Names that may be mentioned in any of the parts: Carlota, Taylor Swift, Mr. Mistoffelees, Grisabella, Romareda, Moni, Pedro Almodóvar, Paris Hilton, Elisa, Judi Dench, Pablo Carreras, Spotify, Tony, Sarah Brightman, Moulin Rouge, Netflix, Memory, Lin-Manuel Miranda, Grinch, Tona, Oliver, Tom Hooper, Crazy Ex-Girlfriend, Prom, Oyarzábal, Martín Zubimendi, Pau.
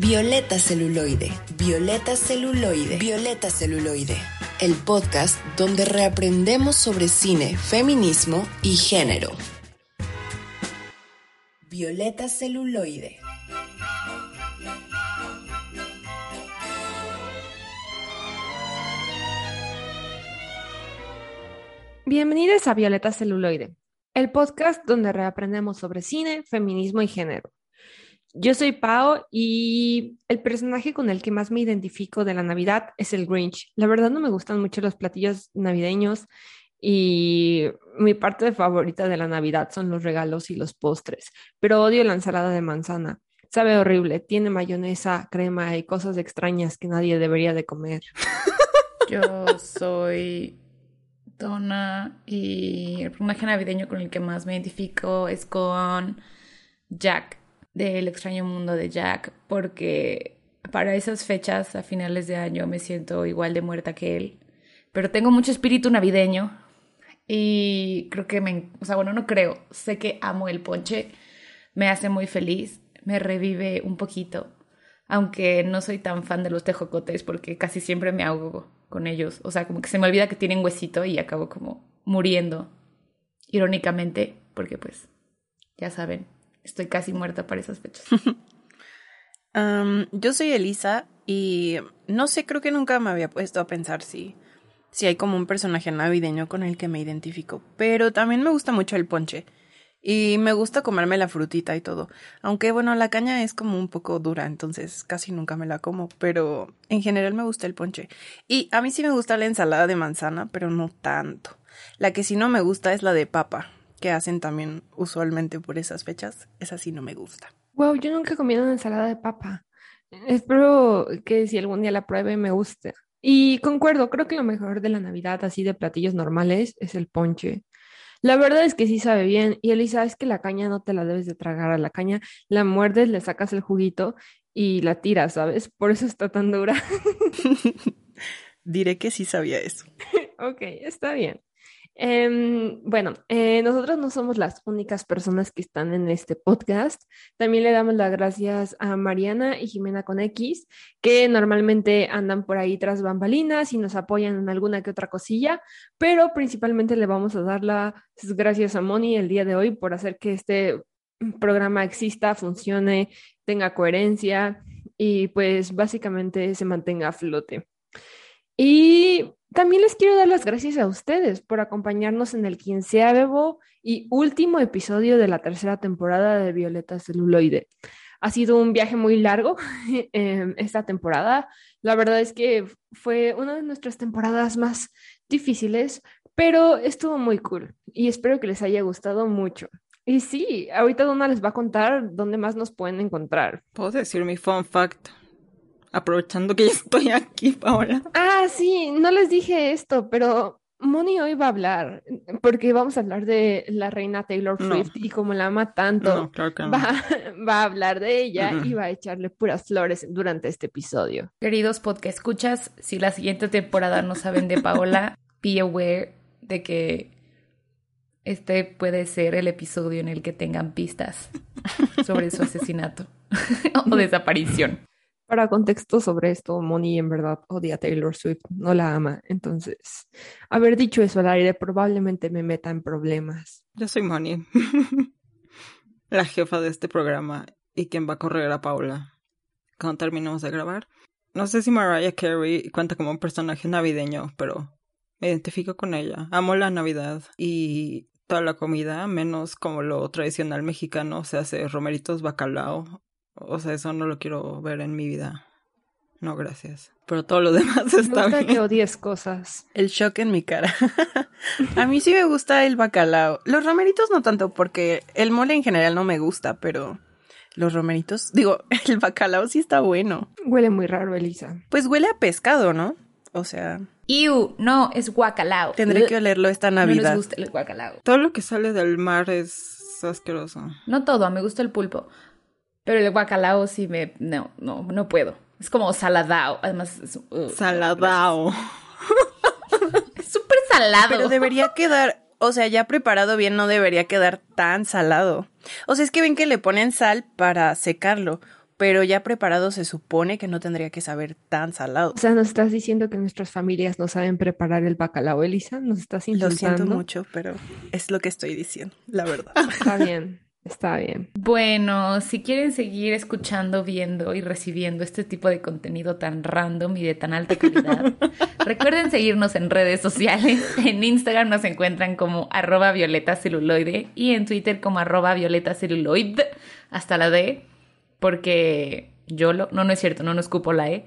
Violeta Celuloide, Violeta Celuloide, Violeta Celuloide, el podcast donde reaprendemos sobre cine, feminismo y género. Violeta Celuloide. Bienvenidos a Violeta Celuloide, el podcast donde reaprendemos sobre cine, feminismo y género. Yo soy Pau y el personaje con el que más me identifico de la Navidad es el Grinch. La verdad no me gustan mucho los platillos navideños y mi parte favorita de la Navidad son los regalos y los postres, pero odio la ensalada de manzana. Sabe horrible, tiene mayonesa, crema y cosas extrañas que nadie debería de comer. Yo soy Tona y el personaje navideño con el que más me identifico es con Jack, del extraño mundo de Jack, porque para esas fechas a finales de año me siento igual de muerta que él, pero tengo mucho espíritu navideño y creo que sé que amo el ponche, me hace muy feliz, me revive un poquito, aunque no soy tan fan de los tejocotes porque casi siempre me ahogo con ellos, o sea, como que se me olvida que tienen huesito y acabo como muriendo, irónicamente, porque pues ya saben, estoy casi muerta para esas fechas. Yo soy Elisa y no sé, creo que nunca me había puesto a pensar si hay como un personaje navideño con el que me identifico. Pero también me gusta mucho el ponche y me gusta comerme la frutita y todo. Aunque bueno, la caña es como un poco dura, entonces casi nunca me la como. Pero en general me gusta el ponche. Y a mí sí me gusta la ensalada de manzana, pero no tanto. La que sí no me gusta es la de papa, que hacen también usualmente por esas fechas. Esa sí no me gusta. Wow, yo nunca he comido una ensalada de papa. Espero que si algún día la pruebe me guste. Y concuerdo, creo que lo mejor de la Navidad, así de platillos normales, es el ponche. La verdad es que sí sabe bien. Y Elisa, es que la caña no te la debes de tragar. A la caña la muerdes, le sacas el juguito y la tiras, ¿sabes? Por eso está tan dura. Diré que sí sabía eso. Ok, está bien. Nosotros no somos las únicas personas que están en este podcast. También le damos las gracias a Mariana y Jimena con X, que normalmente andan por ahí tras bambalinas y nos apoyan en alguna que otra cosilla, pero principalmente le vamos a dar las gracias a Moni el día de hoy por hacer que este programa exista, funcione, tenga coherencia y pues básicamente se mantenga a flote. Y también les quiero dar las gracias a ustedes por acompañarnos en el 15º y último episodio de la tercera temporada de Violeta Celuloide. Ha sido un viaje muy largo esta temporada. La verdad es que fue una de nuestras temporadas más difíciles, pero estuvo muy cool y espero que les haya gustado mucho. Y sí, ahorita Donna les va a contar dónde más nos pueden encontrar. ¿Puedo decir mi fun fact? Aprovechando que ya estoy aquí, Paola. Ah, sí, no les dije esto, pero Moni hoy va a hablar, porque vamos a hablar de la reina Taylor Swift y como la ama tanto, no, claro que no. Va a hablar de ella y va a echarle puras flores durante este episodio. Queridos podcast escuchas, si la siguiente temporada no saben de Paola, be aware de que este puede ser el episodio en el que tengan pistas sobre su asesinato o desaparición. Para contexto sobre esto, Moni en verdad odia a Taylor Swift, no la ama. Entonces, haber dicho eso al aire probablemente me meta en problemas. Yo soy Moni, la jefa de este programa y quien va a correr a Paula cuando terminemos de grabar. No sé si Mariah Carey cuenta como un personaje navideño, pero me identifico con ella. Amo la Navidad y toda la comida, menos como lo tradicional mexicano, se hace romeritos, bacalao. O sea, eso no lo quiero ver en mi vida. No, gracias. Pero todo lo demás está bien. Me gusta que odies cosas. El shock en mi cara. A mí sí me gusta el bacalao. Los romeritos no tanto, porque el mole en general no me gusta, pero los romeritos... Digo, el bacalao sí está bueno. Huele muy raro, Elisa. Pues huele a pescado, ¿no? O sea... ¡Iu! No, es guacalao. Tendré que olerlo esta Navidad. No les gusta el guacalao. Todo lo que sale del mar es asqueroso. No todo, me gusta el pulpo. Pero el guacalao sí me... No puedo. Es como saladao. Además... saladao. Es súper salado. Pero debería quedar... O sea, ya preparado bien no debería quedar tan salado. O sea, es que ven que le ponen sal para secarlo. pero ya preparado se supone que no tendría que saber tan salado. O sea, ¿nos estás diciendo que nuestras familias no saben preparar el bacalao, Elisa? ¿Nos estás insultando? Lo siento mucho, pero es lo que estoy diciendo, la verdad. Está bien. Está bien. Bueno, si quieren seguir escuchando, viendo y recibiendo este tipo de contenido tan random y de tan alta calidad, recuerden seguirnos en redes sociales. En Instagram nos encuentran como @violetaceluloide y en Twitter como @violetaceluloid hasta la D, porque yo lo... No, no es cierto, no nos cupo la E.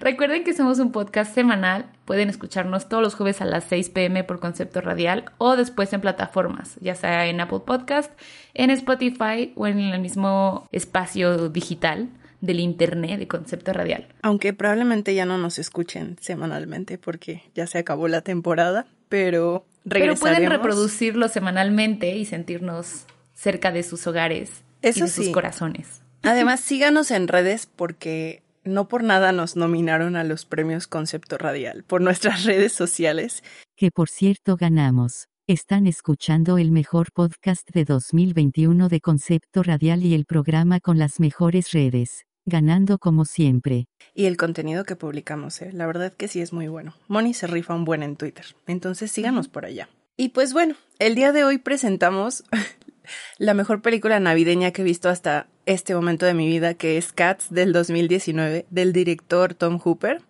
Recuerden que somos un podcast semanal. Pueden escucharnos todos los jueves a las 6 p.m. por Concepto Radial o después en plataformas, ya sea en Apple Podcast, en Spotify o en el mismo espacio digital del internet de Concepto Radial. Aunque probablemente ya no nos escuchen semanalmente porque ya se acabó la temporada, pero regresaremos. Pero pueden reproducirlo semanalmente y sentirnos cerca de sus hogares y de sus corazones. Además, síganos en redes porque... No por nada nos nominaron a los premios Concepto Radial por nuestras redes sociales. Que por cierto ganamos. Están escuchando el mejor podcast de 2021 de Concepto Radial y el programa con las mejores redes. Ganando como siempre. Y el contenido que publicamos, la verdad que sí es muy bueno. Moni se rifa un buen en Twitter. Entonces síganos por allá. Y pues bueno, el día de hoy presentamos... la mejor película navideña que he visto hasta este momento de mi vida, que es Cats del 2019, del director Tom Hooper.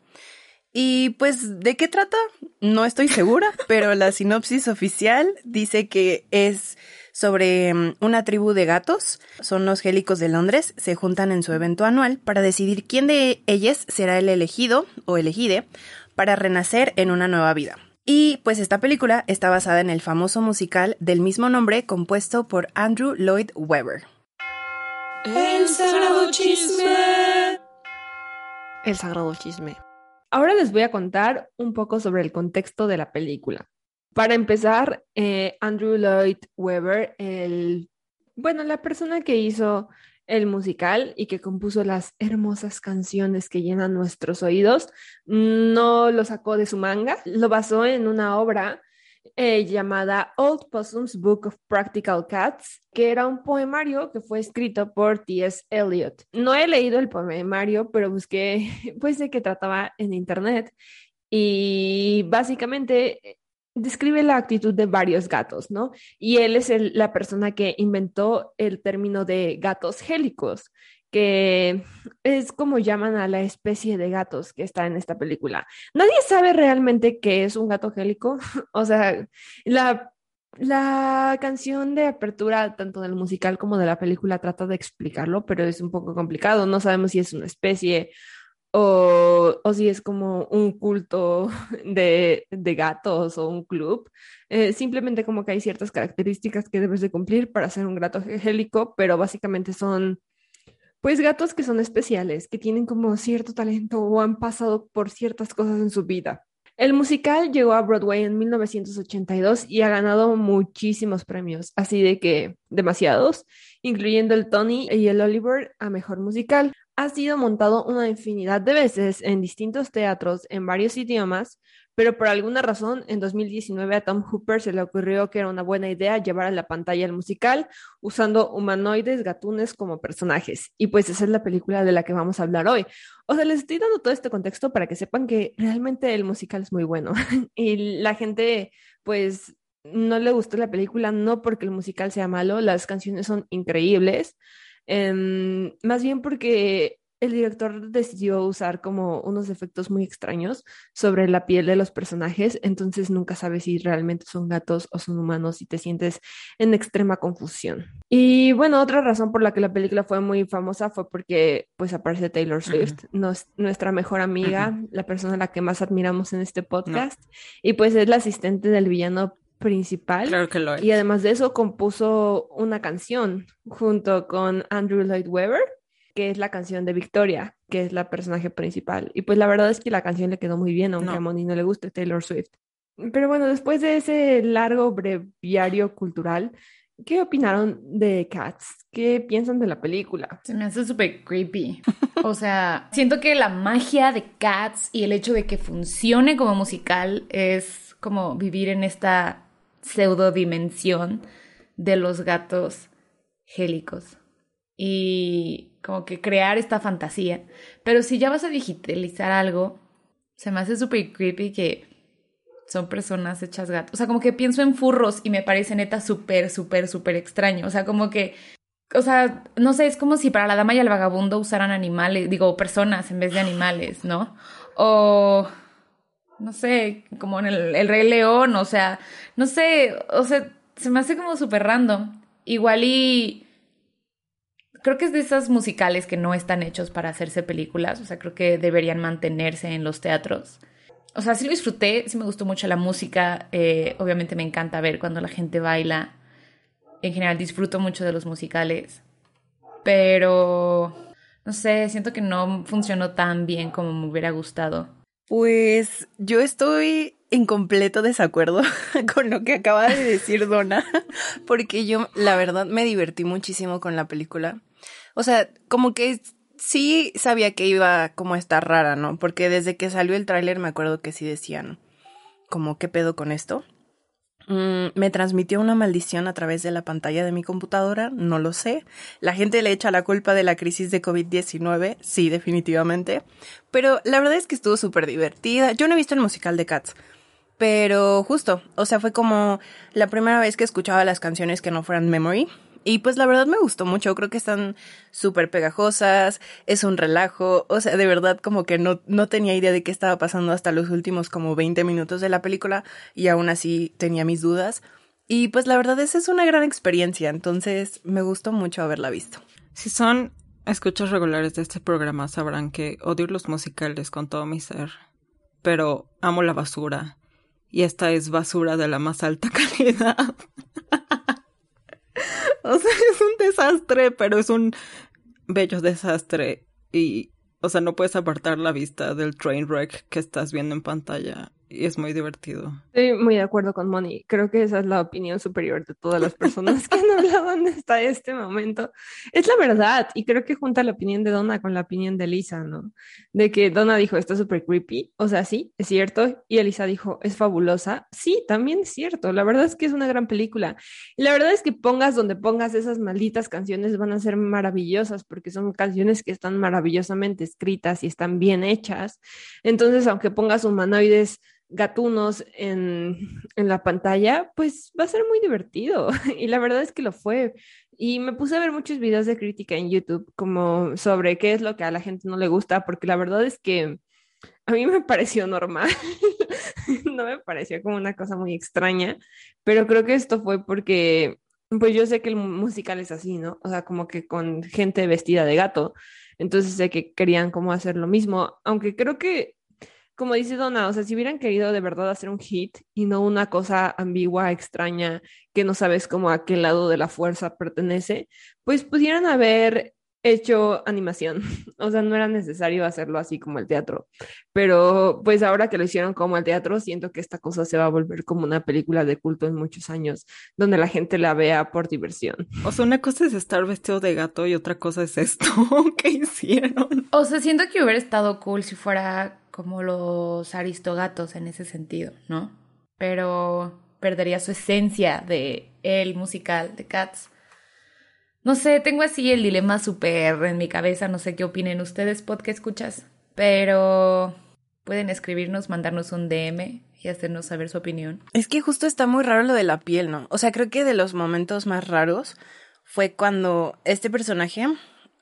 Y pues, ¿de qué trata? No estoy segura, pero la sinopsis oficial dice que es sobre una tribu de gatos. Son los Jellicles de Londres, se juntan en su evento anual para decidir quién de ellas será el elegido o elegide para renacer en una nueva vida. Y pues esta película está basada en el famoso musical del mismo nombre compuesto por Andrew Lloyd Webber. El sagrado chisme. El sagrado chisme. Ahora les voy a contar un poco sobre el contexto de la película. Para empezar, Andrew Lloyd Webber, la persona que hizo el musical y que compuso las hermosas canciones que llenan nuestros oídos, no lo sacó de su manga, lo basó en una obra llamada Old Possum's Book of Practical Cats, que era un poemario que fue escrito por T.S. Eliot. No he leído el poemario, pero busqué de qué trataba en internet y básicamente... describe la actitud de varios gatos, ¿no? Y él es la persona que inventó el término de gatos gélicos, que es como llaman a la especie de gatos que está en esta película. Nadie sabe realmente qué es un gato gélico. O sea, la canción de apertura, tanto del musical como de la película, trata de explicarlo, pero es un poco complicado. No sabemos si es una especie... O si es como un culto de gatos o un club. Simplemente como que hay ciertas características que debes de cumplir para ser un gato gélico, pero básicamente son gatos que son especiales, que tienen como cierto talento o han pasado por ciertas cosas en su vida. El musical llegó a Broadway en 1982 y ha ganado muchísimos premios, así de que demasiados, incluyendo el Tony y el Oliver a Mejor Musical. Ha sido montado una infinidad de veces en distintos teatros en varios idiomas, pero por alguna razón en 2019 a Tom Hooper se le ocurrió que era una buena idea llevar a la pantalla el musical usando humanoides gatunes como personajes. Y pues esa es la película de la que vamos a hablar hoy. O sea, les estoy dando todo este contexto para que sepan que realmente el musical es muy bueno. Y la gente no le gustó la película, no porque el musical sea malo, las canciones son increíbles. Más bien porque el director decidió usar como unos efectos muy extraños sobre la piel de los personajes, entonces nunca sabes si realmente son gatos o son humanos y te sientes en extrema confusión. Y bueno, otra razón por la que la película fue muy famosa fue porque aparece Taylor Swift, uh-huh, nuestra mejor amiga, uh-huh, la persona a la que más admiramos en este podcast, no, y es la asistente del villano principal. Claro que lo es. Y además de eso compuso una canción junto con Andrew Lloyd Webber, que es la canción de Victoria, que es la personaje principal. Y la verdad es que la canción le quedó muy bien, aunque a Moni no le guste Taylor Swift. Pero bueno, después de ese largo breviario cultural, ¿qué opinaron de Cats? ¿Qué piensan de la película? Se me hace súper creepy. O sea, siento que la magia de Cats y el hecho de que funcione como musical es como vivir en esta pseudodimensión de los gatos gélicos. y como que crear esta fantasía. Pero si ya vas a digitalizar algo, se me hace súper creepy que son personas hechas gatos. O sea, como que pienso en furros y me parece neta súper extraño. O sea, como que... O sea, no sé, es como si para La Dama y el Vagabundo usaran animales, digo, personas en vez de animales, ¿no? O... no sé, como en el Rey León, o sea... no sé, o sea, se me hace como súper random. Igual y... creo que es de esas musicales que no están hechos para hacerse películas. O sea, creo que deberían mantenerse en los teatros. O sea, sí lo disfruté, sí me gustó mucho la música. Obviamente me encanta ver cuando la gente baila. En general disfruto mucho de los musicales. Pero, no sé, siento que no funcionó tan bien como me hubiera gustado. Pues yo estoy en completo desacuerdo con lo que acaba de decir Donna. Porque yo, la verdad, me divertí muchísimo con la película. O sea, como que sí sabía que iba como a estar rara, ¿no? Porque desde que salió el tráiler me acuerdo que sí decían como, ¿qué pedo con esto? Me transmitió una maldición a través de la pantalla de mi computadora, no lo sé. La gente le echa la culpa de la crisis de COVID-19, sí, definitivamente. Pero la verdad es que estuvo súper divertida. Yo no he visto el musical de Cats. Pero justo, o sea, fue como la primera vez que escuchaba las canciones que no fueran Memory. Y pues la verdad me gustó mucho, creo que están súper pegajosas, es un relajo, o sea, de verdad como que no tenía idea de qué estaba pasando hasta los últimos como 20 minutos de la película y aún así tenía mis dudas. Y pues la verdad esa es una gran experiencia, entonces me gustó mucho haberla visto. Si son escuchas regulares de este programa sabrán que odio los musicales con todo mi ser, pero amo la basura y esta es basura de la más alta calidad. O sea, es un desastre, pero es un bello desastre. Y, o sea, no puedes apartar la vista del train wreck que estás viendo en pantalla. Y es muy divertido. Estoy muy de acuerdo con Moni. Creo que esa es la opinión superior de todas las personas que han hablado hasta este momento. Es la verdad. Y creo que junta la opinión de Donna con la opinión de Elisa, ¿no? De que Donna dijo, está súper creepy. O sea, sí, es cierto. Y Elisa dijo, es fabulosa. Sí, también es cierto. La verdad es que es una gran película. Y la verdad es que pongas donde pongas esas malditas canciones van a ser maravillosas porque son canciones que están maravillosamente escritas y están bien hechas. Entonces, aunque pongas humanoides gatunos en la pantalla, pues va a ser muy divertido y la verdad es que lo fue y me puse a ver muchos videos de crítica en YouTube como sobre qué es lo que a la gente no le gusta porque la verdad es que a mí me pareció normal, no me pareció como una cosa muy extraña, pero creo que esto fue porque pues yo sé que el musical es así, ¿no? O sea, como que con gente vestida de gato, entonces sé que querían como hacer lo mismo, aunque creo que como dice Donna, o sea, si hubieran querido de verdad hacer un hit y no una cosa ambigua, extraña, que no sabes como a qué lado de la fuerza pertenece, pues pudieran haber hecho animación. O sea, no era necesario hacerlo así como el teatro. Pero pues ahora que lo hicieron como el teatro, siento que esta cosa se va a volver como una película de culto en muchos años, donde la gente la vea por diversión. O sea, una cosa es estar vestido de gato y otra cosa es esto que hicieron. O sea, siento que hubiera estado cool si fuera como los Aristogatos en ese sentido, ¿no? Pero perdería su esencia de el musical de Cats. No sé, tengo así el dilema súper en mi cabeza, no sé qué opinen ustedes, pod que escuchas, pero pueden escribirnos, mandarnos un DM y hacernos saber su opinión. Es que justo está muy raro lo de la piel, ¿no? O sea, creo que de los momentos más raros fue cuando este personaje,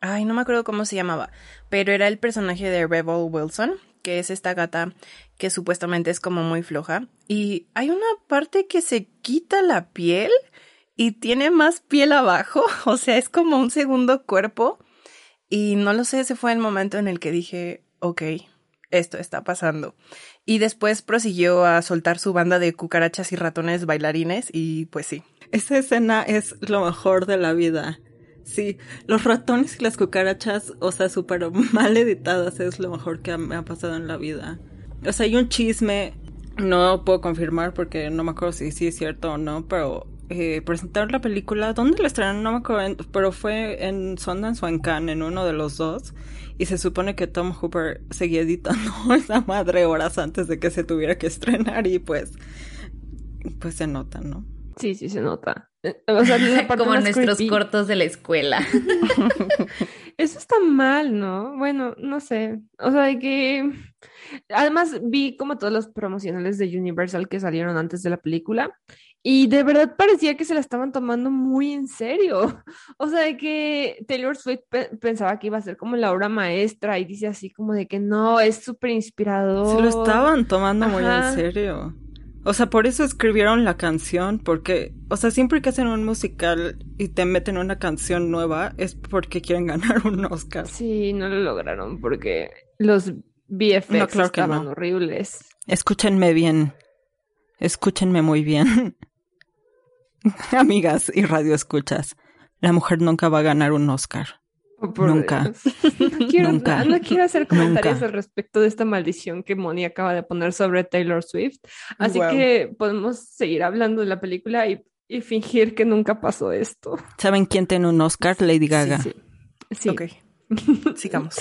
ay, no me acuerdo cómo se llamaba, pero era el personaje de Rebel Wilson, que es esta gata que supuestamente es como muy floja. Y hay una parte que se quita la piel y tiene más piel abajo. O sea, es como un segundo cuerpo. Y no lo sé, ese fue el momento en el que dije, ok, esto está pasando. Y después prosiguió a soltar su banda de cucarachas y ratones bailarines y pues sí. Esa escena es lo mejor de la vida. Sí, los ratones y las cucarachas, o sea, súper mal editadas, es lo mejor que me ha pasado en la vida. O sea, hay un chisme, no puedo confirmar porque no me acuerdo si sí es cierto o no, pero presentaron la película, ¿dónde la estrenaron? No me acuerdo, pero fue en Sundance o en Cannes, en uno de los dos, y se supone que Tom Hooper seguía editando esa madre horas antes de que se tuviera que estrenar y pues se nota, ¿no? Sí, se nota. O sea, como nuestros creepy cortos de la escuela. Eso está mal, ¿no? Bueno, no sé. O sea, de que... Además, vi como todos los promocionales de Universal que salieron antes de la película y de verdad parecía que se la estaban tomando muy en serio. O sea, de que Taylor Swift pensaba que iba a ser como la obra maestra y dice así como de que no, es súper inspirador. Se lo estaban tomando muy en serio. O sea, por eso escribieron la canción, porque, o sea, siempre que hacen un musical y te meten una canción nueva es porque quieren ganar un Oscar. Sí, no lo lograron porque los VFX estaban horribles. Escúchenme bien. Escúchenme muy bien. Amigas y radioescuchas, la mujer nunca va a ganar un Oscar. Nunca. No quiero hacer comentarios al respecto de esta maldición que Moni acaba de poner sobre Taylor Swift. Así que podemos seguir hablando de la película y fingir que nunca pasó esto. ¿Saben quién tiene un Oscar? Lady Gaga. Sí. Ok. Sigamos.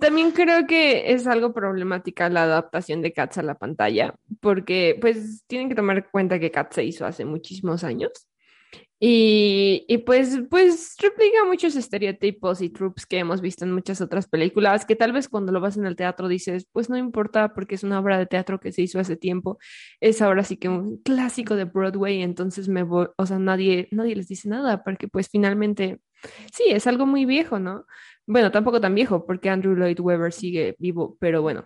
También creo que es algo problemática la adaptación de Cats a la pantalla, porque pues tienen que tomar en cuenta que Cats se hizo hace muchísimos años y pues replica muchos estereotipos y tropes que hemos visto en muchas otras películas, que tal vez cuando lo vas en el teatro dices, pues no importa porque es una obra de teatro que se hizo hace tiempo, es ahora sí que un clásico de Broadway, entonces me voy, o sea, nadie les dice nada, porque pues finalmente sí, es algo muy viejo, ¿no? Bueno, tampoco tan viejo, porque Andrew Lloyd Webber sigue vivo, pero bueno.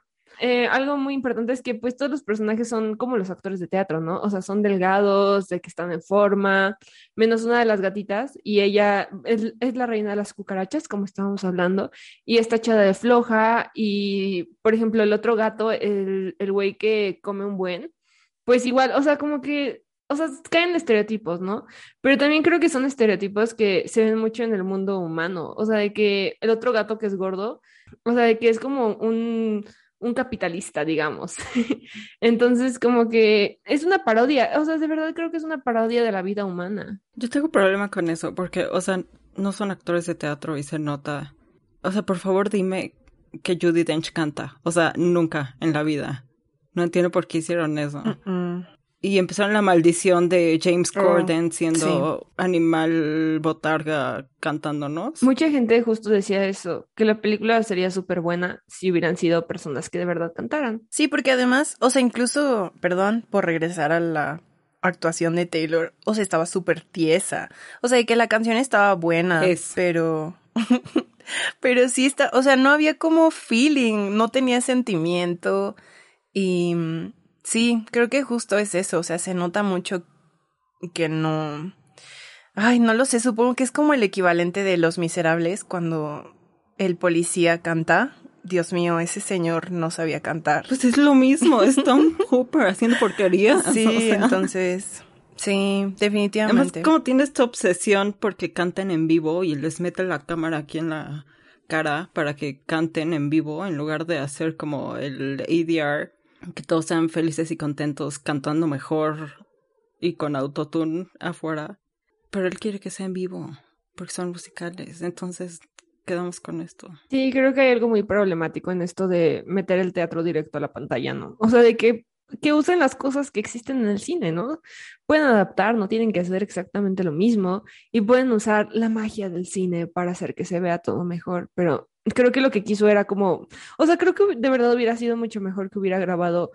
Algo muy importante es que pues todos los personajes son como los actores de teatro, ¿no? O sea, son delgados, de que están en forma, menos una de las gatitas, y ella es la reina de las cucarachas, como estábamos hablando, y está echada de floja, y por ejemplo el otro gato, el güey que come un buen, pues igual, o sea, como que... O sea, caen estereotipos, ¿no? Pero también creo que son estereotipos que se ven mucho en el mundo humano. O sea, de que el otro gato que es gordo, o sea, de que es como un capitalista, digamos. Entonces, como que es una parodia. O sea, de verdad creo que es una parodia de la vida humana. Yo tengo problema con eso porque, o sea, no son actores de teatro y se nota. O sea, por favor dime que Judi Dench canta. O sea, nunca en la vida. No entiendo por qué hicieron eso. Y empezaron la maldición de James Corden siendo animal botarga cantándonos. Mucha gente justo decía eso, que la película sería súper buena si hubieran sido personas que de verdad cantaran. Sí, porque además, o sea, incluso, perdón por regresar a la actuación de Taylor, o sea, estaba súper tiesa. O sea, que la canción estaba buena, pero... pero sí está, o sea, no había como feeling, no tenía sentimiento y... Sí, creo que justo es eso, o sea, se nota mucho que no... Ay, no lo sé, supongo que es como el equivalente de Los Miserables cuando el policía canta. Dios mío, ese señor no sabía cantar. Pues es lo mismo, es Tom Hooper haciendo porquerías. Sí, o sea. Entonces, sí, definitivamente. Además, como tiene esta obsesión porque cantan en vivo y les mete la cámara aquí en la cara para que canten en vivo en lugar de hacer como el ADR... Que todos sean felices y contentos cantando mejor y con autotune afuera. Pero él quiere que sea en vivo porque son musicales. Entonces quedamos con esto. Sí, creo que hay algo muy problemático en esto de meter el teatro directo a la pantalla, ¿no? O sea, de que usen las cosas que existen en el cine, ¿no? Pueden adaptar, no tienen que hacer exactamente lo mismo. Y pueden usar la magia del cine para hacer que se vea todo mejor, pero... Creo que lo que quiso era como... O sea, creo que de verdad hubiera sido mucho mejor que hubiera grabado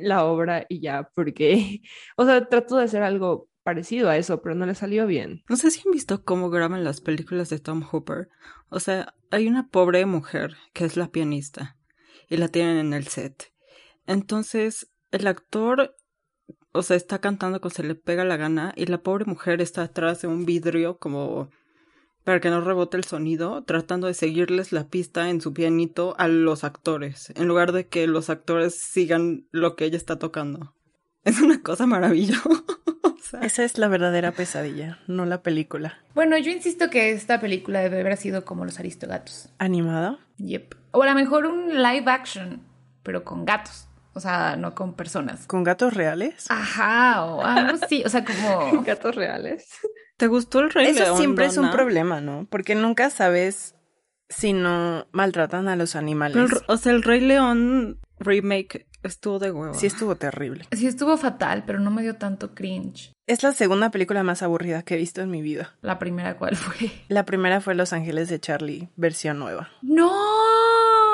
la obra y ya, porque... O sea, trató de hacer algo parecido a eso, pero no le salió bien. No sé si han visto cómo graban las películas de Tom Hooper. O sea, hay una pobre mujer que es la pianista y la tienen en el set. Entonces, el actor, o sea, está cantando cuando se le pega la gana y la pobre mujer está atrás de un vidrio como... para que no rebote el sonido, tratando de seguirles la pista en su pianito a los actores, en lugar de que los actores sigan lo que ella está tocando. Es una cosa maravillosa. Esa es la verdadera pesadilla, no la película. Bueno, yo insisto que esta película debe haber sido como Los Aristogatos. ¿Animada? Yep. O a lo mejor un live action, pero con gatos. O sea, no con personas. ¿Con gatos reales? Ajá, o algo así. O sea, como... ¿Gatos reales? ¿Te gustó el Rey León? Eso siempre es un problema, ¿no? Porque nunca sabes si no maltratan a los animales. Pero, o sea, el Rey León remake Estuvo de huevo. Sí, estuvo terrible. Sí, estuvo fatal, pero no me dio tanto cringe. Es la segunda película más aburrida que he visto en mi vida. ¿La primera cuál fue? La primera fue Los Ángeles de Charlie, versión nueva. ¡No!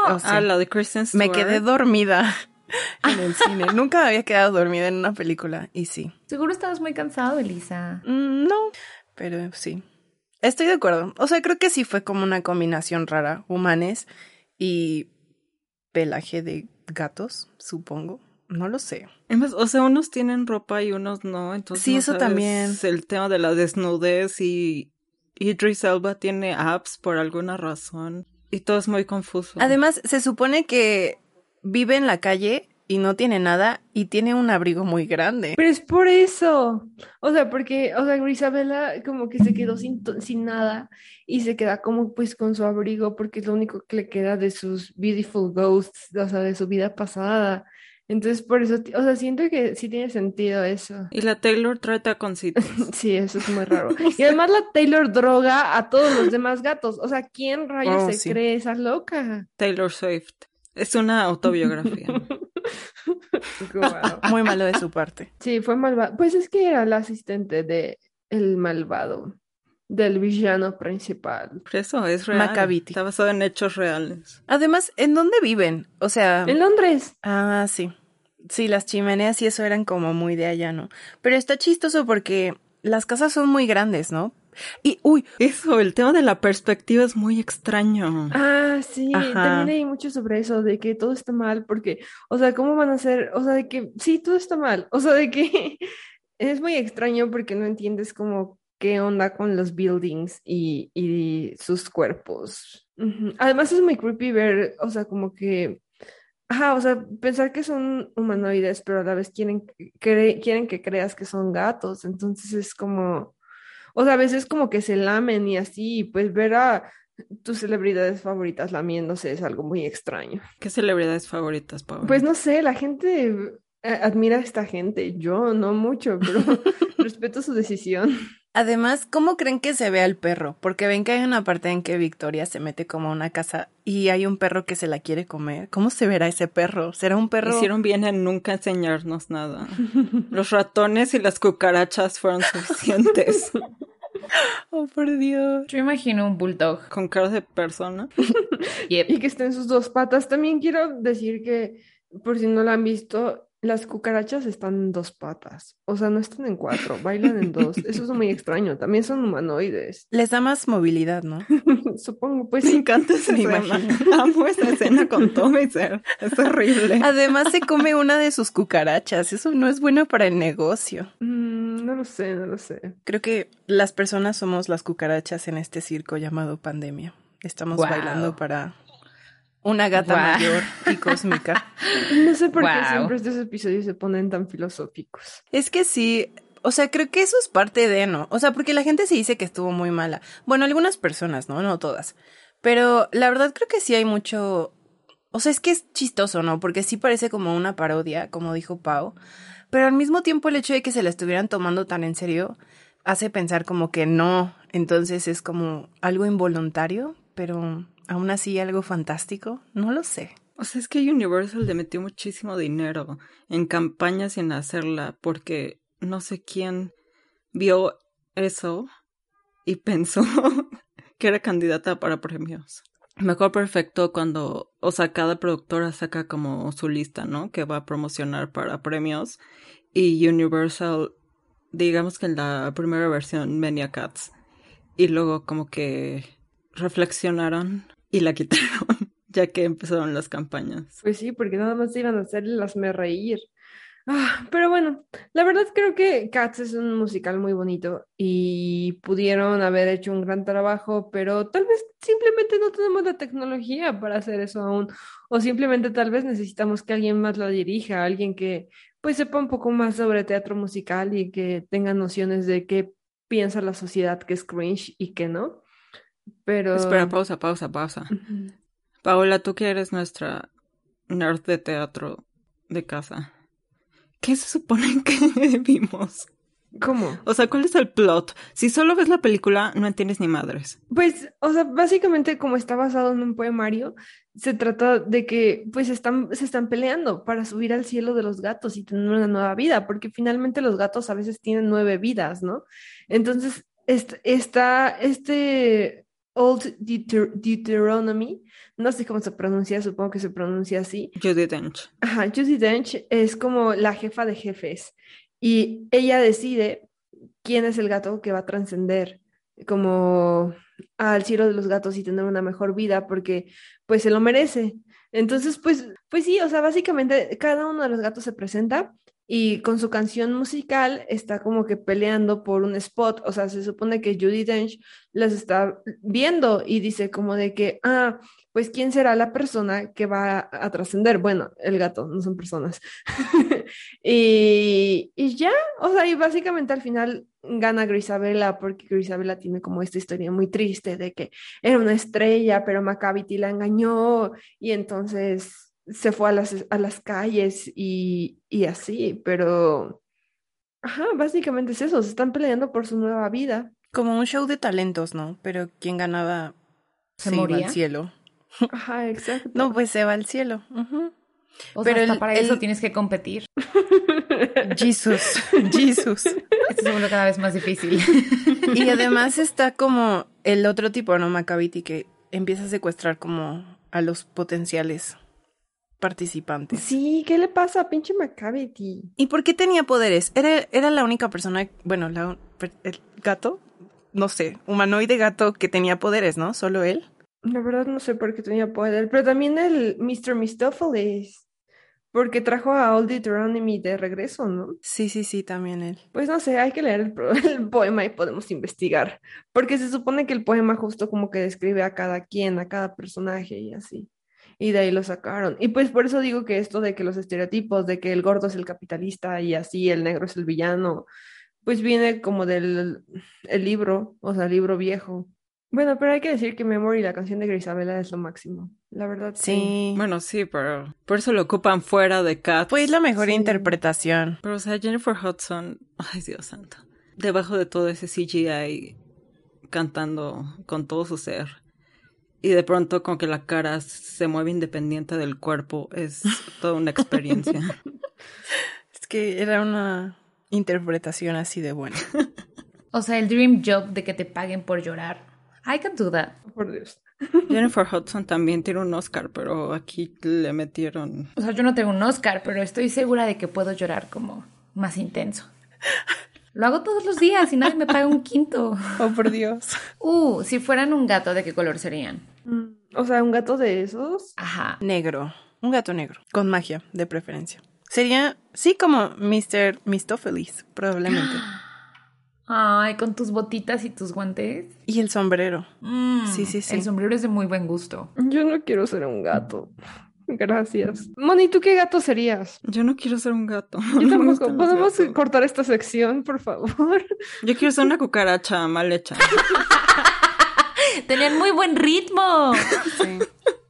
O sea, la de Kristen Stewart. Me quedé dormida en el cine. Nunca me había quedado dormida en una película, y sí. Seguro estabas muy cansado, Elisa. No, pero sí. Estoy de acuerdo. O sea, creo que sí fue como una combinación rara. Humanes y pelaje de gatos, supongo. No lo sé. Además, o sea, unos tienen ropa y unos no. Entonces sí, no eso sabes, también. El tema de la desnudez y Idris Elba tiene abs por alguna razón. Y todo es muy confuso. Además, se supone que vive en la calle y no tiene nada y tiene un abrigo muy grande. Pero es por eso. O sea, porque, o sea, Grisabella como que se quedó sin nada y se queda como pues con su abrigo porque es lo único que le queda de sus beautiful ghosts, o sea, de su vida pasada. Entonces, por eso, o sea, siento que sí tiene sentido eso. Y la Taylor trata con citas. Sí, eso es muy raro. Y además la Taylor droga a todos los demás gatos. O sea, ¿quién rayos se cree esa loca? Taylor Swift. Es una autobiografía. Wow. Muy malo de su parte. Sí, fue malvado. Pues es que era la asistente de el malvado, del villano principal. Eso es real. Macavity. Está basado en hechos reales. Además, ¿en dónde viven? O sea... En Londres. Ah, sí. Sí, las chimeneas y eso eran como muy de allá, ¿no? Pero está chistoso porque las casas son muy grandes, ¿no? Y, uy, eso, el tema de la perspectiva es muy extraño. Ah, sí, también hay mucho sobre eso, de que todo está mal, porque, o sea, ¿cómo van a hacer? O sea, de que, sí, todo está mal, o sea, de que es muy extraño porque no entiendes como qué onda con los buildings y sus cuerpos. Uh-huh. Además es muy creepy ver, o sea, como que... Ajá, o sea, pensar que son humanoides, pero a la vez quieren que creas que son gatos, entonces es como... O sea, a veces como que se lamen y así, y pues ver a tus celebridades favoritas lamiéndose es algo muy extraño. ¿Qué celebridades favoritas, Pau? Pues no sé, la gente admira a esta gente. Yo no mucho, pero respeto su decisión. Además, ¿cómo creen que se vea el perro? Porque ven que hay una parte en que Victoria se mete como a una casa y hay un perro que se la quiere comer. ¿Cómo se verá ese perro? ¿Será un perro? Hicieron bien en nunca enseñarnos nada. Los ratones y las cucarachas fueron suficientes. Oh, por Dios. Yo imagino un bulldog. Con cara de persona. Yep. Y que esté en sus dos patas. También quiero decir que, por si no lo han visto... Las cucarachas están en dos patas, o sea, no están en cuatro, bailan en dos. Eso es muy extraño, también son humanoides. Les da más movilidad, ¿no? Supongo, pues. Me encanta esa escena. Amo esa escena con Tom y Sarah. Es horrible. Además se come una de sus cucarachas, eso no es bueno para el negocio. No lo sé. Creo que las personas somos las cucarachas en este circo llamado pandemia. Estamos bailando para... Una gata mayor y cósmica. No sé por qué siempre estos episodios se ponen tan filosóficos. Es que sí, o sea, creo que eso es parte de, ¿no? O sea, porque la gente se dice que estuvo muy mala. Bueno, algunas personas, ¿no? No todas. Pero la verdad creo que sí hay mucho... O sea, es que es chistoso, ¿no? Porque sí parece como una parodia, como dijo Pau. Pero al mismo tiempo el hecho de que se la estuvieran tomando tan en serio hace pensar como que no. Entonces es como algo involuntario, pero... ¿Aún así algo fantástico? No lo sé. O sea, es que Universal le metió muchísimo dinero en campañas sin hacerla porque no sé quién vio eso y pensó que era candidata para premios. Mejor perfecto cuando, o sea, cada productora saca como su lista, ¿no? Que va a promocionar para premios y Universal, digamos que en la primera versión venía Cats y luego como que reflexionaron y la quitaron, ya que empezaron las campañas. Pues sí, porque nada más iban a hacer las me reír. Pero bueno, la verdad creo que Cats es un musical muy bonito y pudieron haber hecho un gran trabajo, pero tal vez simplemente no tenemos la tecnología para hacer eso aún, o simplemente tal vez necesitamos que alguien más la dirija, alguien que pues sepa un poco más sobre teatro musical y que tenga nociones de qué piensa la sociedad que es cringe y qué no. Pero... Espera, pausa. Uh-huh. Paola, tú que eres nuestra nerd de teatro de casa. ¿Qué se supone que vimos? ¿Cómo? O sea, ¿cuál es el plot? Si solo ves la película, no entiendes ni madres. Pues, o sea, básicamente como está basado en un poemario, se trata de que pues se están peleando para subir al cielo de los gatos y tener una nueva vida, porque finalmente los gatos a veces tienen 9 vidas, ¿no? Entonces, está Old Deuteronomy, no sé cómo se pronuncia, supongo que se pronuncia así. Judi Dench. Ajá, Judi Dench es como la jefa de jefes. Y ella decide quién es el gato que va a trascender como al cielo de los gatos y tener una mejor vida porque pues se lo merece. Entonces pues sí, o sea, básicamente cada uno de los gatos se presenta y con su canción musical está como que peleando por un spot. O sea, se supone que Judi Dench las está viendo y dice como de que, pues ¿quién será la persona que va a trascender? Bueno, el gato, no son personas. Y ya, o sea, y básicamente al final gana Grisabella, porque Grisabella tiene como esta historia muy triste de que era una estrella, pero Macavity la engañó y entonces se fue a las calles y así, pero... Ajá, básicamente es eso, se están peleando por su nueva vida. Como un show de talentos, ¿no? Pero quien ganaba se moría. Iba al cielo. Ajá, exacto. No, pues se va al cielo. Uh-huh. O sea, pero para eso tienes que competir. Jesús. Esto se vuelve cada vez más difícil. Y además está como el otro tipo, ¿no? Macavity, que empieza a secuestrar como a los potenciales participantes. Sí, ¿qué le pasa a pinche Macavity? ¿Y por qué tenía poderes? Era la única persona, bueno, el gato, no sé, humanoide gato que tenía poderes, ¿no? Solo él. La verdad no sé por qué tenía poder, pero también el Mr. Mistoffelees, porque trajo a Old Deuteronomy de regreso, ¿no? Sí, también él. Pues no sé, hay que leer el poema y podemos investigar, porque se supone que el poema justo como que describe a cada quien, a cada personaje y así, y de ahí lo sacaron. Y pues por eso digo que esto de que los estereotipos, de que el gordo es el capitalista y así, el negro es el villano, pues viene como del el libro, o sea, libro viejo. Bueno, pero hay que decir que Memory, la canción de Grisabella, es lo máximo. La verdad, sí. Bueno, sí, pero por eso lo ocupan fuera de Cats. Pues la mejor interpretación. Pero, o sea, Jennifer Hudson, ay, Dios santo. Debajo de todo ese CGI, cantando con todo su ser. Y de pronto, con que la cara se mueve independiente del cuerpo, es toda una experiencia. Es que era una interpretación así de buena. O sea, el dream job de que te paguen por llorar. I can do that. Por Dios. Jennifer Hudson también tiene un Oscar, pero aquí le metieron... O sea, yo no tengo un Oscar, pero estoy segura de que puedo llorar como más intenso. Lo hago todos los días y nadie me paga un quinto. Oh, por Dios. Si fueran un gato, ¿de qué color serían? O sea, ¿un gato de esos? Ajá. Negro. Un gato negro. Con magia, de preferencia. Sería, sí, como Mr. Mistoffelees, probablemente. Ay, con tus botitas y tus guantes. Y el sombrero. Sí. El sombrero es de muy buen gusto. Yo no quiero ser un gato. Gracias. Moni, ¿tú qué gato serías? Yo no quiero ser un gato. Yo tampoco. ¿Podemos cortar esta sección, por favor? Yo quiero ser una cucaracha mal hecha. Tener muy buen ritmo. Sí.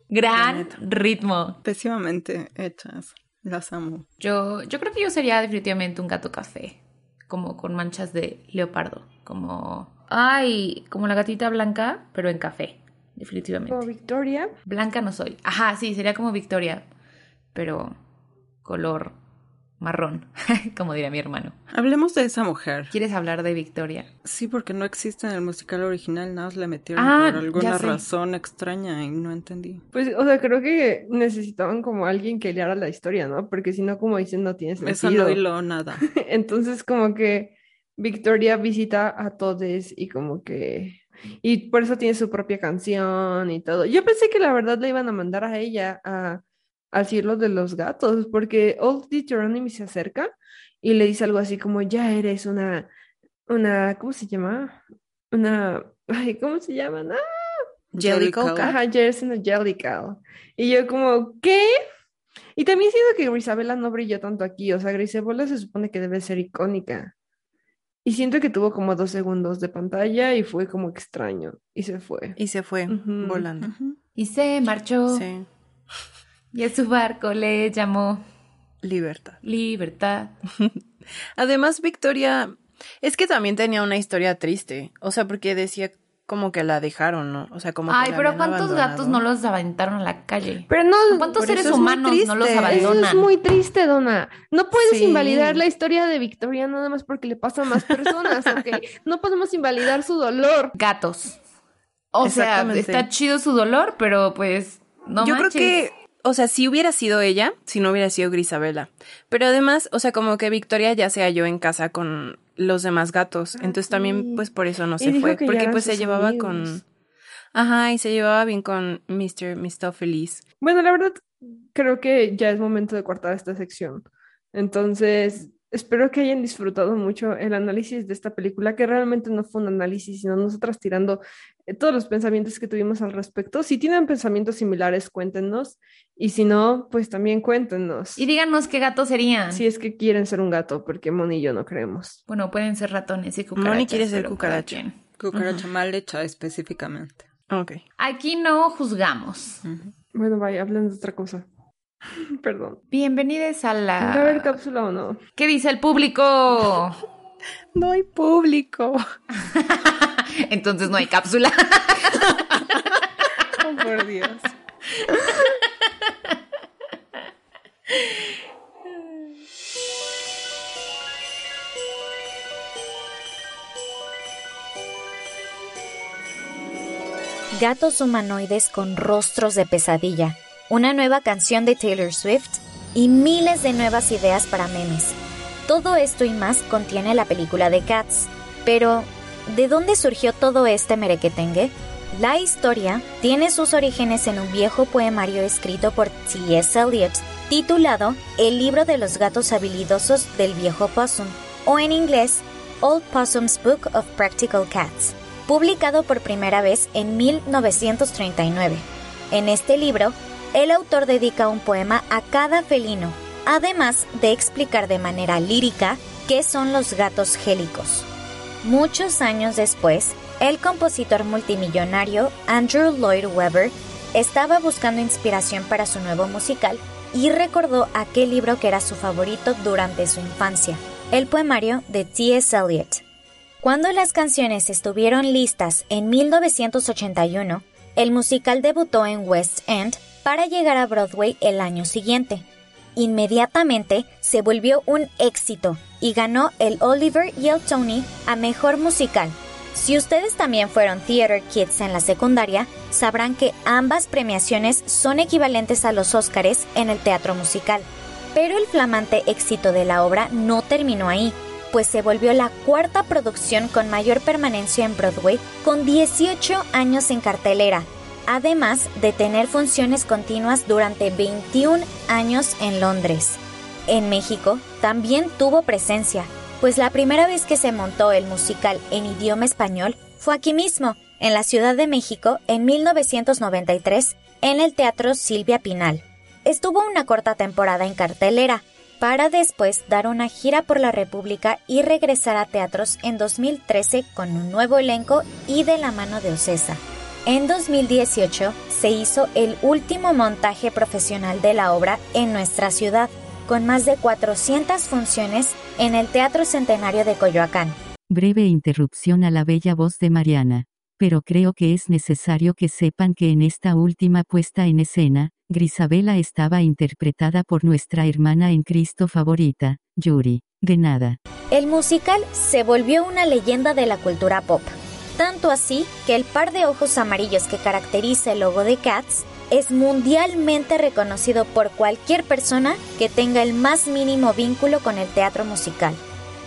Gran ritmo. Pésimamente hechas. Las amo. Yo creo que yo sería definitivamente un gato café. Como con manchas de leopardo, como la gatita blanca, pero en café, definitivamente. ¿Como Victoria? Blanca no soy. Ajá, sí, sería como Victoria, pero color marrón, como diría mi hermano. Hablemos de esa mujer. ¿Quieres hablar de Victoria? Sí, porque no existe en el musical original, nada más le metieron por alguna razón extraña y no entendí. Pues, o sea, creo que necesitaban como alguien que liara la historia, ¿no? Porque si no, como dicen, no tiene sentido. Eso no hiló nada. Entonces, como que Victoria visita a todos y como que... Y por eso tiene su propia canción y todo. Yo pensé que la verdad le iban a mandar a ella al cielo de los gatos, porque Old Deuteronomy se acerca y le dice algo así como, ya eres una ¿cómo se llama? ¿Cómo se llaman? Jellicle. Ajá, ya eres una Jellicle. Y yo como, ¿qué? Y también siento que Grisabella no brilló tanto aquí, o sea, Grisabella se supone que debe ser icónica. Y siento que tuvo como 2 segundos de pantalla y fue como extraño, y se fue. Uh-huh. Volando. Uh-huh. Y se marchó. Sí. Y a su barco le llamó... Libertad. Además, Victoria Es que también tenía una historia triste, o sea, porque decía como que la dejaron, ¿no? O sea, como que la pero ¿cuántos abandonado? Gatos no los aventaron a la calle? Pero no, ¿cuántos seres humanos no los abandonan? Eso es muy triste, Donna. No puedes invalidar la historia de Victoria nada más porque le pasa a más personas, ¿ok? No podemos invalidar su dolor. Gatos. O sea, está chido su dolor, pero pues no Yo manches. Creo que... O sea, si hubiera sido ella, si no hubiera sido Grisabella. Pero además, o sea, como que Victoria ya se halló en casa con los demás gatos. Entonces también, pues por eso no se fue. Porque pues se llevaba amigos. Con... Ajá, y se llevaba bien con Mr. Mistoffelees. Bueno, la verdad, creo que ya es momento de cortar esta sección. Entonces, espero que hayan disfrutado mucho el análisis de esta película, que realmente no fue un análisis, sino nosotras tirando todos los pensamientos que tuvimos al respecto. Si tienen pensamientos similares, cuéntenos. Y si no, pues también cuéntenos. Y díganos qué gato serían. Si es que quieren ser un gato, porque Moni y yo no creemos. Bueno, pueden ser ratones y cucarachas. Moni quiere ser cucaracha. Cucaracha mal hecha específicamente. Ok. Aquí no juzgamos. Uh-huh. Bueno, vaya, hablen de otra cosa. Perdón. Bienvenidos a la... ¿Va a haber cápsula o no? ¿Qué dice el público? No hay público. Entonces no hay cápsula. Oh, por Dios. Gatos humanoides con rostros de pesadilla. Una nueva canción de Taylor Swift y miles de nuevas ideas para memes. Todo esto y más contiene la película de Cats. Pero, ¿de dónde surgió todo este merequetengue? La historia tiene sus orígenes en un viejo poemario escrito por T.S. Eliot, titulado El libro de los gatos habilidosos del viejo possum, o en inglés, Old Possum's Book of Practical Cats, publicado por primera vez en 1939. En este libro, el autor dedica un poema a cada felino, además de explicar de manera lírica qué son los gatos gélicos. Muchos años después, el compositor multimillonario Andrew Lloyd Webber estaba buscando inspiración para su nuevo musical y recordó aquel libro que era su favorito durante su infancia, el poemario de T.S. Eliot. Cuando las canciones estuvieron listas en 1981, el musical debutó en West End, para llegar a Broadway el año siguiente. Inmediatamente se volvió un éxito y ganó el Oliver y el Tony a Mejor Musical. Si ustedes también fueron Theater Kids en la secundaria, sabrán que ambas premiaciones son equivalentes a los Óscares en el teatro musical. Pero el flamante éxito de la obra no terminó ahí, pues se volvió la cuarta producción con mayor permanencia en Broadway con 18 años en cartelera, además de tener funciones continuas durante 21 años en Londres. En México también tuvo presencia, pues la primera vez que se montó el musical en idioma español fue aquí mismo, en la Ciudad de México, en 1993, en el Teatro Silvia Pinal. Estuvo una corta temporada en cartelera, para después dar una gira por la República y regresar a teatros en 2013 con un nuevo elenco y de la mano de Ocesa. En 2018 se hizo el último montaje profesional de la obra en nuestra ciudad, con más de 400 funciones en el Teatro Centenario de Coyoacán. Breve interrupción a la bella voz de Mariana, pero creo que es necesario que sepan que en esta última puesta en escena, Grisabella estaba interpretada por nuestra hermana en Cristo favorita, Judi Dench. El musical se volvió una leyenda de la cultura pop. Tanto así que el par de ojos amarillos que caracteriza el logo de Cats es mundialmente reconocido por cualquier persona que tenga el más mínimo vínculo con el teatro musical.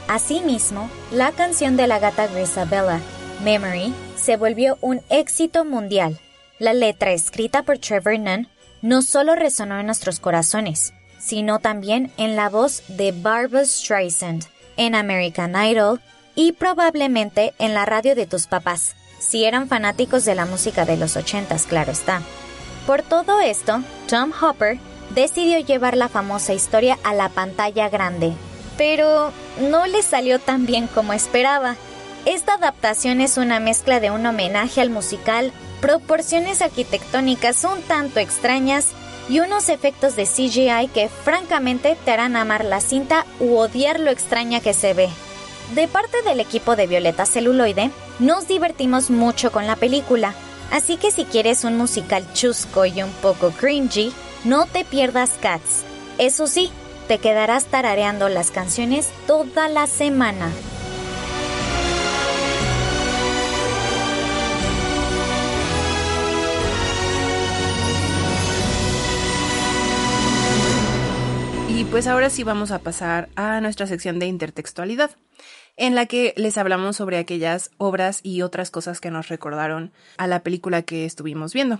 Asimismo, la canción de la gata Grisabella, Memory, se volvió un éxito mundial. La letra escrita por Trevor Nunn no solo resonó en nuestros corazones, sino también en la voz de Barbara Streisand, en American Idol, y probablemente en la radio de tus papás, si eran fanáticos de la música de los 80s, claro está. Por todo esto, Tom Hooper decidió llevar la famosa historia a la pantalla grande, pero no le salió tan bien como esperaba. Esta adaptación es una mezcla de un homenaje al musical, proporciones arquitectónicas un tanto extrañas y unos efectos de CGI que francamente te harán amar la cinta u odiar lo extraña que se ve. De parte del equipo de Violeta Celuloide, nos divertimos mucho con la película, así que si quieres un musical chusco y un poco cringy, no te pierdas Cats. Eso sí, te quedarás tarareando las canciones toda la semana. Y pues ahora sí vamos a pasar a nuestra sección de intertextualidad, en la que les hablamos sobre aquellas obras y otras cosas que nos recordaron a la película que estuvimos viendo.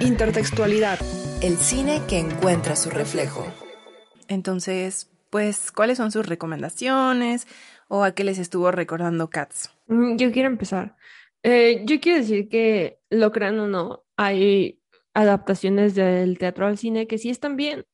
Intertextualidad, el cine que encuentra su reflejo. Entonces, pues, ¿cuáles son sus recomendaciones o a qué les estuvo recordando Cats? Yo quiero empezar. Yo quiero decir que, lo crean o no, hay adaptaciones del teatro al cine que sí están bien,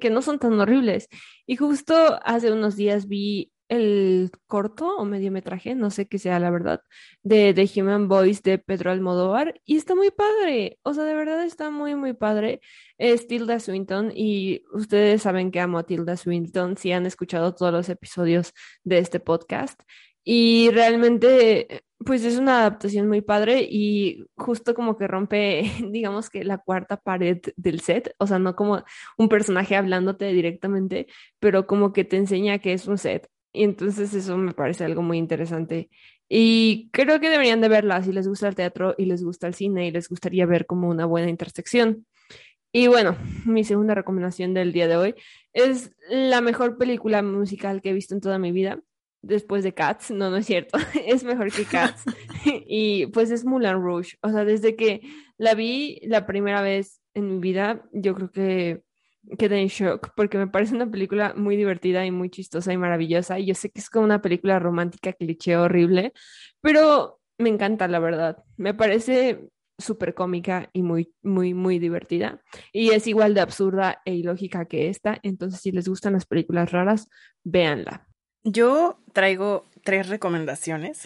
que no son tan horribles. Y justo hace unos días vi el corto o mediometraje, no sé qué sea la verdad, de The Human Voice de Pedro Almodóvar, y está muy padre, o sea, de verdad está muy, muy padre. Es Tilda Swinton, y ustedes saben que amo a Tilda Swinton, si han escuchado todos los episodios de este podcast. Y realmente, pues es una adaptación muy padre y justo como que rompe, digamos que la cuarta pared del set. O sea, no como un personaje hablándote directamente, pero como que te enseña que es un set. Y entonces eso me parece algo muy interesante. Y creo que deberían de verla si les gusta el teatro y les gusta el cine y les gustaría ver como una buena intersección. Y bueno, mi segunda recomendación del día de hoy es la mejor película musical que he visto en toda mi vida. Después de Cats, no es cierto, es mejor que Cats, y pues es Moulin Rouge. O sea, desde que la vi la primera vez en mi vida, yo creo que quedé en shock, porque me parece una película muy divertida y muy chistosa y maravillosa, y yo sé que es como una película romántica, cliché, horrible, pero me encanta, la verdad, me parece súper cómica y muy, muy, muy divertida, y es igual de absurda e ilógica que esta. Entonces, si les gustan las películas raras, véanla. Yo traigo 3 recomendaciones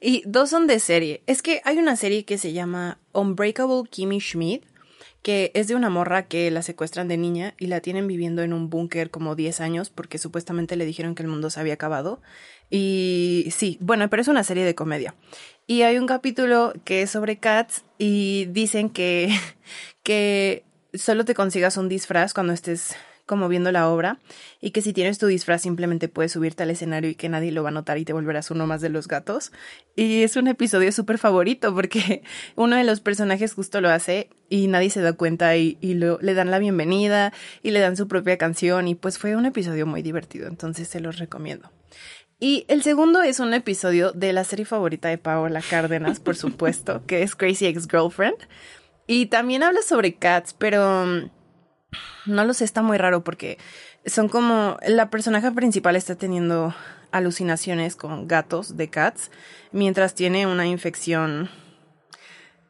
y 2 son de serie. Es que hay una serie que se llama Unbreakable Kimmy Schmidt, que es de una morra que la secuestran de niña y la tienen viviendo en un búnker como 10 años porque supuestamente le dijeron que el mundo se había acabado. Y sí, bueno, pero es una serie de comedia. Y hay un capítulo que es sobre Cats y dicen que solo te consigas un disfraz cuando estés como viendo la obra, y que si tienes tu disfraz simplemente puedes subirte al escenario y que nadie lo va a notar y te volverás uno más de los gatos. Y es un episodio súper favorito porque uno de los personajes justo lo hace y nadie se da cuenta y le dan la bienvenida y le dan su propia canción, y pues fue un episodio muy divertido, entonces se los recomiendo. Y el segundo es un episodio de la serie favorita de Paola Cárdenas, por supuesto, que es Crazy Ex-Girlfriend, y también habla sobre Cats, pero no lo sé, está muy raro porque son como... La personaje principal está teniendo alucinaciones con gatos de Cats mientras tiene una infección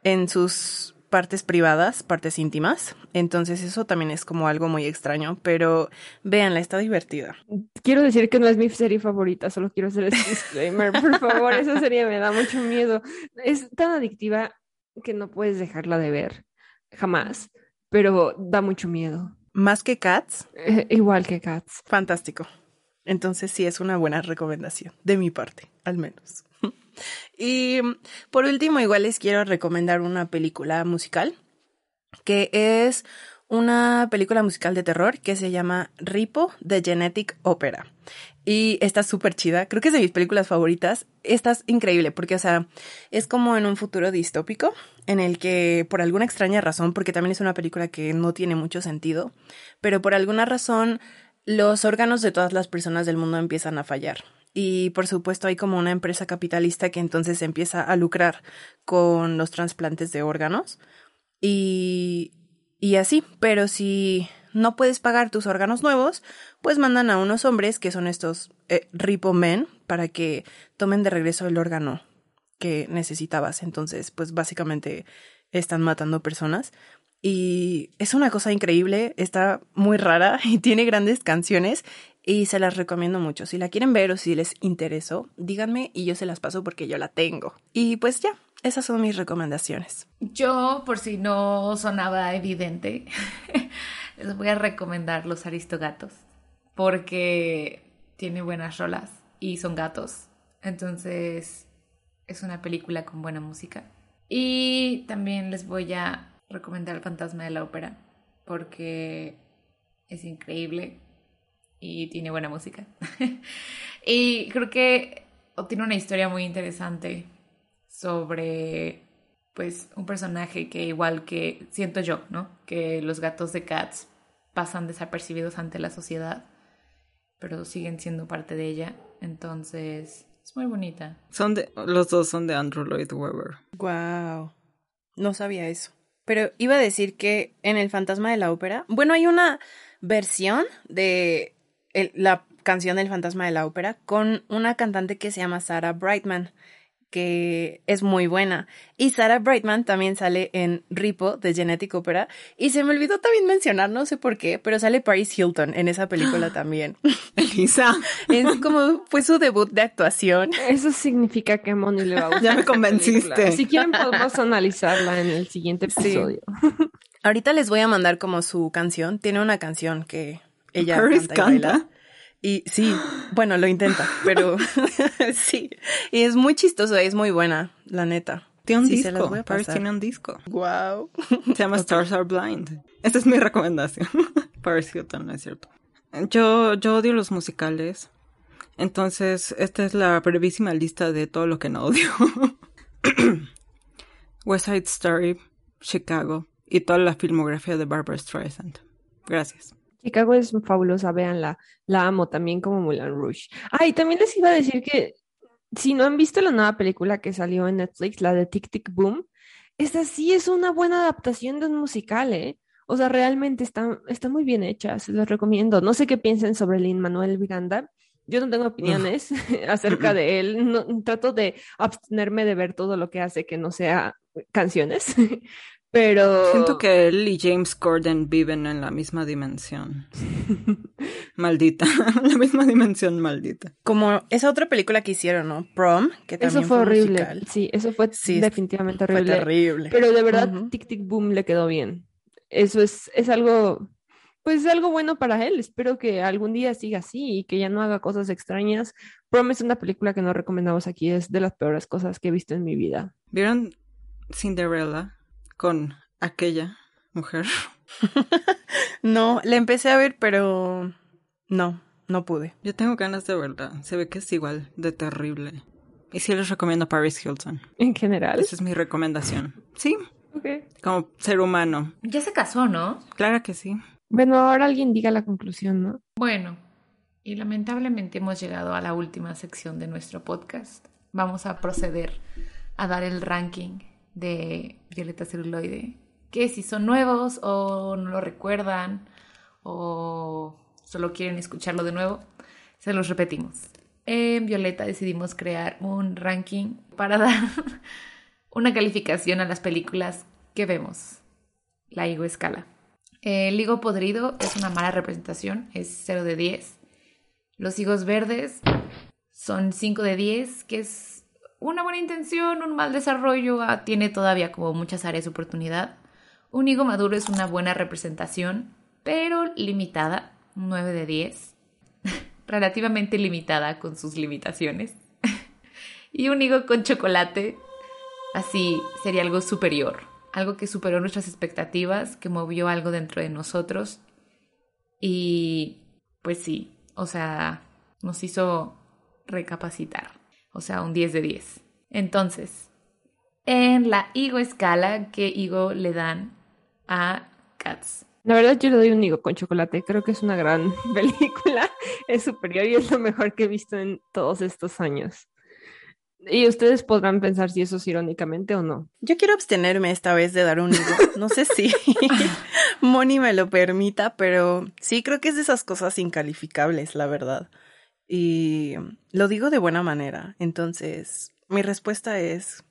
en sus partes privadas, partes íntimas. Entonces eso también es como algo muy extraño, pero véanla, está divertida. Quiero decir que no es mi serie favorita, solo quiero hacer este disclaimer, por favor. Esa serie me da mucho miedo. Es tan adictiva que no puedes dejarla de ver, jamás. Pero da mucho miedo. ¿Más que Cats? Igual que Cats. Fantástico. Entonces sí es una buena recomendación, de mi parte, al menos. Y por último, igual les quiero recomendar una película musical, que es una película musical de terror que se llama Repo the Genetic Opera. Y está súper chida, creo que es de mis películas favoritas. Esta es increíble porque, o sea, es como en un futuro distópico en el que por alguna extraña razón, porque también es una película que no tiene mucho sentido, pero por alguna razón los órganos de todas las personas del mundo empiezan a fallar. Y por supuesto hay como una empresa capitalista que entonces empieza a lucrar con los trasplantes de órganos y así, pero si no puedes pagar tus órganos nuevos, pues mandan a unos hombres que son estos Repo Men para que tomen de regreso el órgano que necesitabas. Entonces, pues básicamente están matando personas. Y es una cosa increíble, está muy rara y tiene grandes canciones y se las recomiendo mucho. Si la quieren ver o si les interesó, díganme y yo se las paso porque yo la tengo. Y pues ya, esas son mis recomendaciones. Yo, por si no sonaba evidente, les voy a recomendar Los Aristogatos porque tiene buenas rolas y son gatos. Entonces es una película con buena música. Y también les voy a recomendar El fantasma de la ópera porque es increíble y tiene buena música. Y creo que tiene una historia muy interesante sobre, pues, un personaje que, igual que siento yo, ¿no?, que los gatos de Cats pasan desapercibidos ante la sociedad, pero siguen siendo parte de ella. Entonces es muy bonita. Los dos son de Andrew Lloyd Webber. Wow, no sabía eso. Pero iba a decir que en El fantasma de la ópera, bueno, hay una versión de la canción del fantasma de la ópera con una cantante que se llama Sarah Brightman, que es muy buena. Y Sarah Brightman también sale en Repo the Genetic Opera. Y se me olvidó también mencionar, no sé por qué, pero sale Paris Hilton en esa película también. Elisa. Es como fue su debut de actuación. Eso significa que Moni le va a gustar. Ya me convenciste. Si quieren podemos analizarla en el siguiente episodio. Sí. Ahorita les voy a mandar como su canción. Tiene una canción que ella Paris canta y baila. Y sí, bueno, lo intenta, pero sí. Y es muy chistoso, es muy buena, la neta. Tiene un disco, Paris tiene un disco. Wow. Se llama Stars Are Blind. Esta es mi recomendación. Paris Hilton, no es cierto. Yo odio los musicales, entonces esta es la brevísima lista de todo lo que no odio. West Side Story, Chicago y toda la filmografía de Barbara Streisand. Gracias. Chicago es fabulosa, véanla, la amo también como Moulin Rouge. Ah, y también les iba a decir que si no han visto la nueva película que salió en Netflix, la de Tick Tick Boom, esta sí es una buena adaptación de un musical, ¿eh? O sea, realmente está muy bien hecha, se los recomiendo. No sé qué piensen sobre Lin-Manuel Miranda, yo no tengo opiniones acerca de él, no, trato de abstenerme de ver todo lo que hace que no sea canciones. Pero siento que él y James Corden viven en la misma dimensión. Maldita. La misma dimensión maldita. Como esa otra película que hicieron, ¿no? Prom, que también eso fue horrible. Musical. Sí, eso fue definitivamente horrible. Fue terrible. Pero de verdad, Tick Tick Boom le quedó bien. Eso es algo, pues es algo bueno para él. Espero que algún día siga así y que ya no haga cosas extrañas. Prom es una película que no recomendamos aquí. Es de las peores cosas que he visto en mi vida. ¿Vieron Cinderella? Con aquella mujer. No, la empecé a ver, pero no pude. Yo tengo ganas de verla. Se ve que es igual de terrible. Y sí les recomiendo Paris Hilton. ¿En general? Esa es mi recomendación. Sí. Okay. Como ser humano. Ya se casó, ¿no? Claro que sí. Bueno, ahora alguien diga la conclusión, ¿no? Bueno, y lamentablemente hemos llegado a la última sección de nuestro podcast. Vamos a proceder a dar el ranking de Violeta Celuloide, que si son nuevos o no lo recuerdan o solo quieren escucharlo de nuevo, se los repetimos. En Violeta decidimos crear un ranking para dar una calificación a las películas que vemos. La higo escala. El higo podrido es una mala representación, es 0 de 10. Los higos verdes son 5 de 10, que es una buena intención, un mal desarrollo, tiene todavía como muchas áreas de oportunidad. Un higo maduro es una buena representación, pero limitada, 9 de 10. Relativamente limitada con sus limitaciones. Y un higo con chocolate, así sería algo superior. Algo que superó nuestras expectativas, que movió algo dentro de nosotros. Y pues sí, o sea, nos hizo recapacitar. O sea, un 10 de 10. Entonces, en la higo escala, ¿qué higo le dan a Cats? La verdad, yo le doy un higo con chocolate. Creo que es una gran película. Es superior y es lo mejor que he visto en todos estos años. Y ustedes podrán pensar si eso es irónicamente o no. Yo quiero abstenerme esta vez de dar un higo. No sé si Moni me lo permita, pero sí creo que es de esas cosas incalificables, la verdad. Y lo digo de buena manera. Entonces, mi respuesta es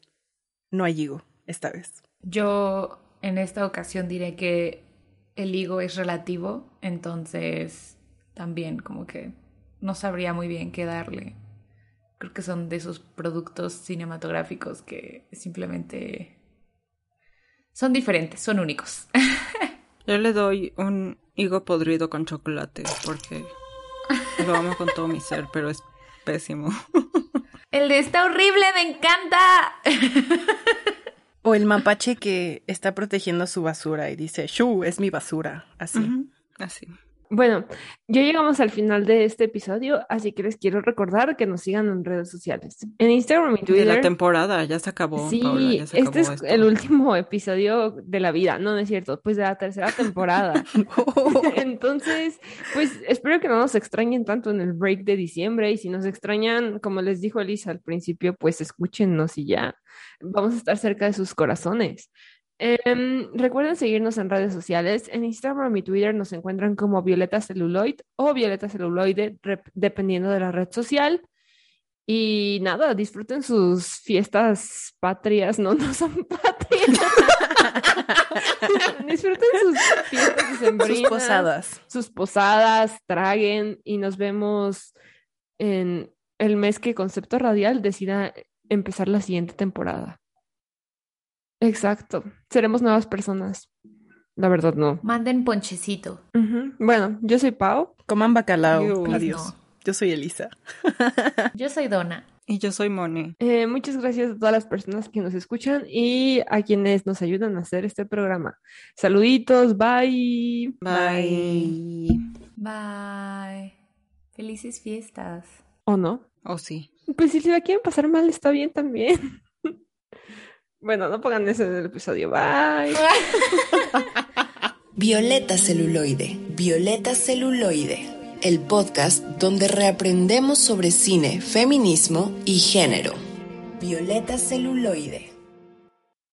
no hay higo esta vez. Yo en esta ocasión diré que el higo es relativo. Entonces, también como que no sabría muy bien qué darle. Creo que son de esos productos cinematográficos que simplemente son diferentes, son únicos. Yo le doy un higo podrido con chocolate porque Lo amo con todo mi ser, pero es pésimo. El de está horrible, me encanta. O el mapache que está protegiendo su basura y dice, ¡shu! Es mi basura. Así. Uh-huh. Así. Bueno, ya llegamos al final de este episodio, así que les quiero recordar que nos sigan en redes sociales. En Instagram y Twitter. De la temporada, ya se acabó. Sí, Paula, ya se acabó esto. El último episodio de la vida, no, no es cierto, pues de la tercera temporada. No. Entonces, pues espero que no nos extrañen tanto en el break de diciembre, y si nos extrañan, como les dijo Elisa al principio, pues escúchennos y ya. Vamos a estar cerca de sus corazones. Recuerden seguirnos en redes sociales. En Instagram y Twitter nos encuentran como Violeta Celuloide o Violeta Celuloide, dependiendo de la red social. Y nada, disfruten sus fiestas patrias. No, no son patrias. Disfruten sus fiestas decembrinas, sus posadas, traguen, y nos vemos en el mes que Concepto Radial decida empezar la siguiente temporada. Exacto. Seremos nuevas personas. La verdad, no. Manden ponchecito. Uh-huh. Bueno, yo soy Pau. Coman bacalao. Adiós. No. Yo soy Elisa. Yo soy Donna. Y yo soy Moni. Muchas gracias a todas las personas que nos escuchan y a quienes nos ayudan a hacer este programa. Saluditos. Bye. Bye. Bye. Felices fiestas. ¿O no? ¿O sí? Pues si la quieren pasar mal, está bien también. Bueno, no pongan eso en el episodio. Bye. Violeta Celuloide. Violeta Celuloide. El podcast donde reaprendemos sobre cine, feminismo y género. Violeta Celuloide.